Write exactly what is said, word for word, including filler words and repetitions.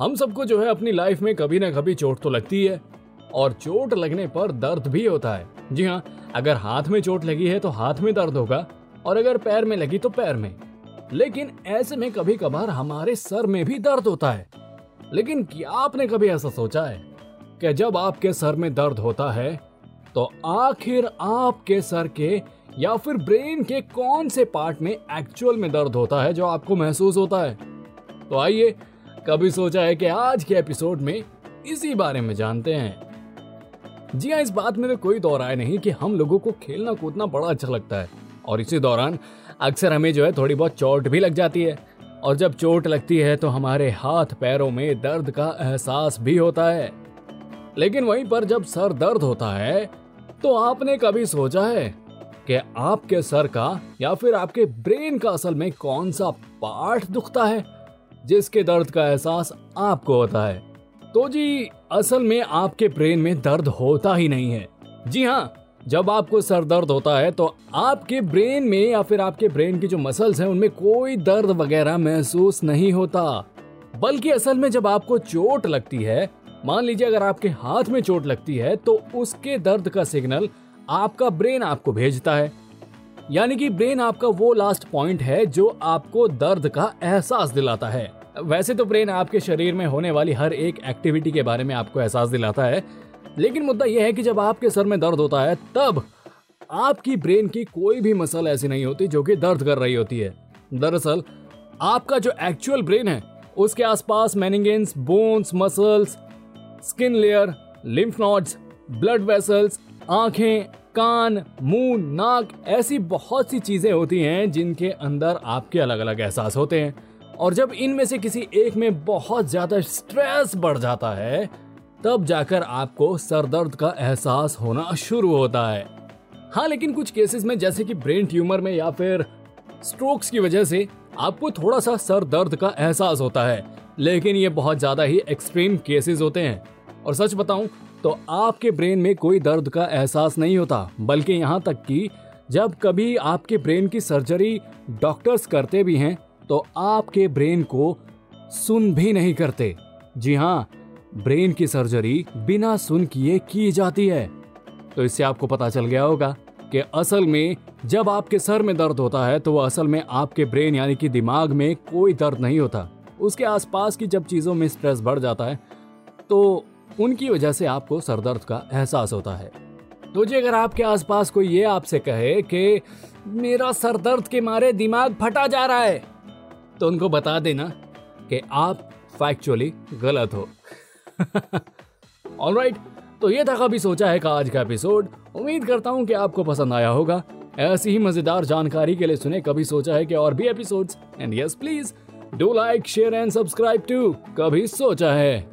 हम सबको जो है अपनी लाइफ में कभी ना कभी चोट तो लगती है, और चोट लगने पर दर्द भी होता है। जी हाँ, अगर हाथ में चोट लगी है तो हाथ में दर्द होगा, और अगर पैर में लगी तो पैर में। लेकिन ऐसे में कभी कभार हमारे सर में भी दर्द होता है। लेकिन क्या आपने कभी ऐसा सोचा है कि जब आपके सर में दर्द होता है तो आखिर आपके सर के या फिर ब्रेन के कौन से पार्ट में एक्चुअल में दर्द होता है जो आपको महसूस होता है? तो आइए, कभी सोचा है कि आज के एपिसोड में इसी बारे में जानते हैं। जी हाँ, इस बात में तो कोई दो राय नहीं कि हम लोगों को खेलना कूदना बड़ा अच्छा लगता है, और इसी दौरान अक्सर हमें जो है थोड़ी बहुत चोट भी लग जाती है। और जब चोट लगती है तो हमारे हाथ पैरों में दर्द का एहसास भी होता है। लेकिन वहीं पर जब सर दर्द होता है तो आपने कभी सोचा है कि आपके सर का या फिर आपके ब्रेन का असल में कौन सा पार्ट दुखता है जिसके दर्द का एहसास आपको होता है? तो जी, असल में आपके ब्रेन में दर्द होता ही नहीं है। जी हाँ, जब आपको सर दर्द होता है तो आपके ब्रेन में या फिर आपके ब्रेन की जो मसल्स हैं उनमें कोई दर्द वगैरह महसूस नहीं होता। बल्कि असल में जब आपको चोट लगती है, मान लीजिए अगर आपके हाथ में चोट लगती है, तो उसके दर्द का सिग्नल आपका ब्रेन आपको भेजता है। यानी कि ब्रेन आपका वो लास्ट पॉइंट है जो आपको दर्द का एहसास दिलाता है। वैसे तो ब्रेन आपके शरीर में होने वाली हर एक एक्टिविटी के बारे में आपको एहसास दिलाता है, लेकिन मुद्दा यह है कि जब आपके सर में दर्द होता है तब आपकी ब्रेन की कोई भी मसल ऐसी नहीं होती जो कि दर्द कर रही होती है। दरअसल आपका जो एक्चुअल ब्रेन है उसके आसपास meninges, bones, muscles, skin layer, lymph nodes, blood vessels, आंखें, कान, मुंह, नाक, ऐसी बहुत सी चीजें होती हैं जिनके अंदर आपके अलग अलग एहसास होते हैं। और जब इनमें से किसी एक में बहुत ज्यादा स्ट्रेस बढ़ जाता है तब जाकर आपको सरदर्द का एहसास होना शुरू होता है। हाँ, लेकिन कुछ केसेस में जैसे कि ब्रेन ट्यूमर में या फिर स्ट्रोक्स की वजह से आपको थोड़ा सा सर दर्द का एहसास होता है, लेकिन ये बहुत ज्यादा ही एक्सट्रीम केसेस होते हैं। और सच बताऊं तो आपके ब्रेन में कोई दर्द का एहसास नहीं होता, बल्कि यहाँ तक कि जब कभी आपके ब्रेन की सर्जरी डॉक्टर्स करते भी हैं तो आपके ब्रेन को सुन भी नहीं करते। जी हाँ, ब्रेन की सर्जरी बिना सुन किए की जाती है। तो इससे आपको पता चल गया होगा कि असल में जब आपके सर में दर्द होता है तो वह असल में आपके ब्रेन यानी कि दिमाग में कोई दर्द नहीं होता। उसके आसपास की जब चीज़ों में स्ट्रेस बढ़ जाता है तो उनकी वजह से आपको सर दर्द का एहसास होता है। तो जी, अगर आपके आसपास कोई ये आपसे कहे कि मेरा सर दर्द के मारे दिमाग फटा जा रहा है, तो उनको बता देना कि आप फैक्चुअली गलत हो। ऑलराइट, तो ये था कभी सोचा है का आज का एपिसोड। उम्मीद करता हूँ कि आपको पसंद आया होगा। ऐसी ही मजेदार जानकारी के लिए सुने कभी सोचा है के और भी episodes, and yes please do like, share and subscribe to कभी सोचा है।